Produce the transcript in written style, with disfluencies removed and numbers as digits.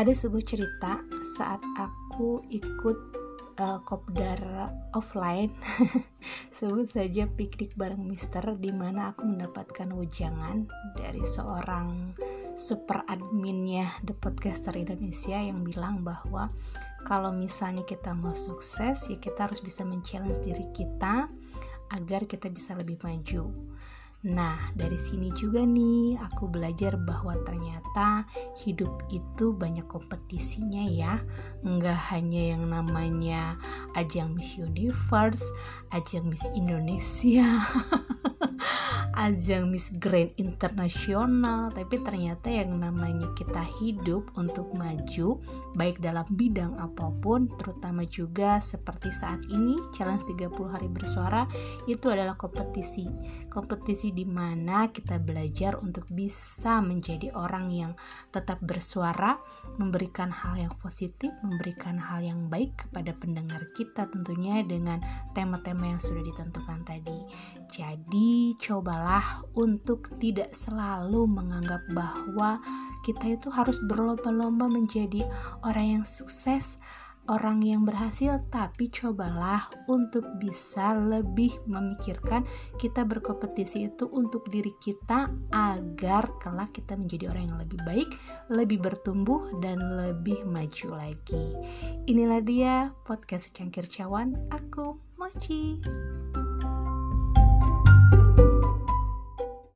Ada sebuah cerita saat aku ikut kopdar offline sebut saja piknik bareng mister, di mana aku mendapatkan wejangan dari seorang super adminnya The Podcaster Indonesia yang bilang bahwa kalau misalnya kita mau sukses, ya kita harus bisa men-challenge diri kita agar kita bisa lebih maju. Nah, dari sini juga nih aku belajar bahwa ternyata hidup itu banyak kompetisinya ya. Enggak hanya yang namanya ajang Miss Universe, ajang Miss Indonesia, ajang Miss Grand Internasional, tapi ternyata yang namanya kita hidup untuk maju baik dalam bidang apapun, terutama juga seperti saat ini challenge 30 hari bersuara itu adalah kompetisi di mana kita belajar untuk bisa menjadi orang yang tetap bersuara, memberikan hal yang positif, memberikan hal yang baik kepada pendengar kita tentunya dengan tema-tema yang sudah ditentukan tadi. Jadi cobalah untuk tidak selalu menganggap bahwa kita itu harus berlomba-lomba menjadi orang yang sukses, orang yang berhasil, tapi cobalah untuk bisa lebih memikirkan kita berkompetisi itu untuk diri kita agar kelak kita menjadi orang yang lebih baik, lebih bertumbuh, dan lebih maju lagi. Inilah dia podcast Cangkir Cawan, aku Mochi.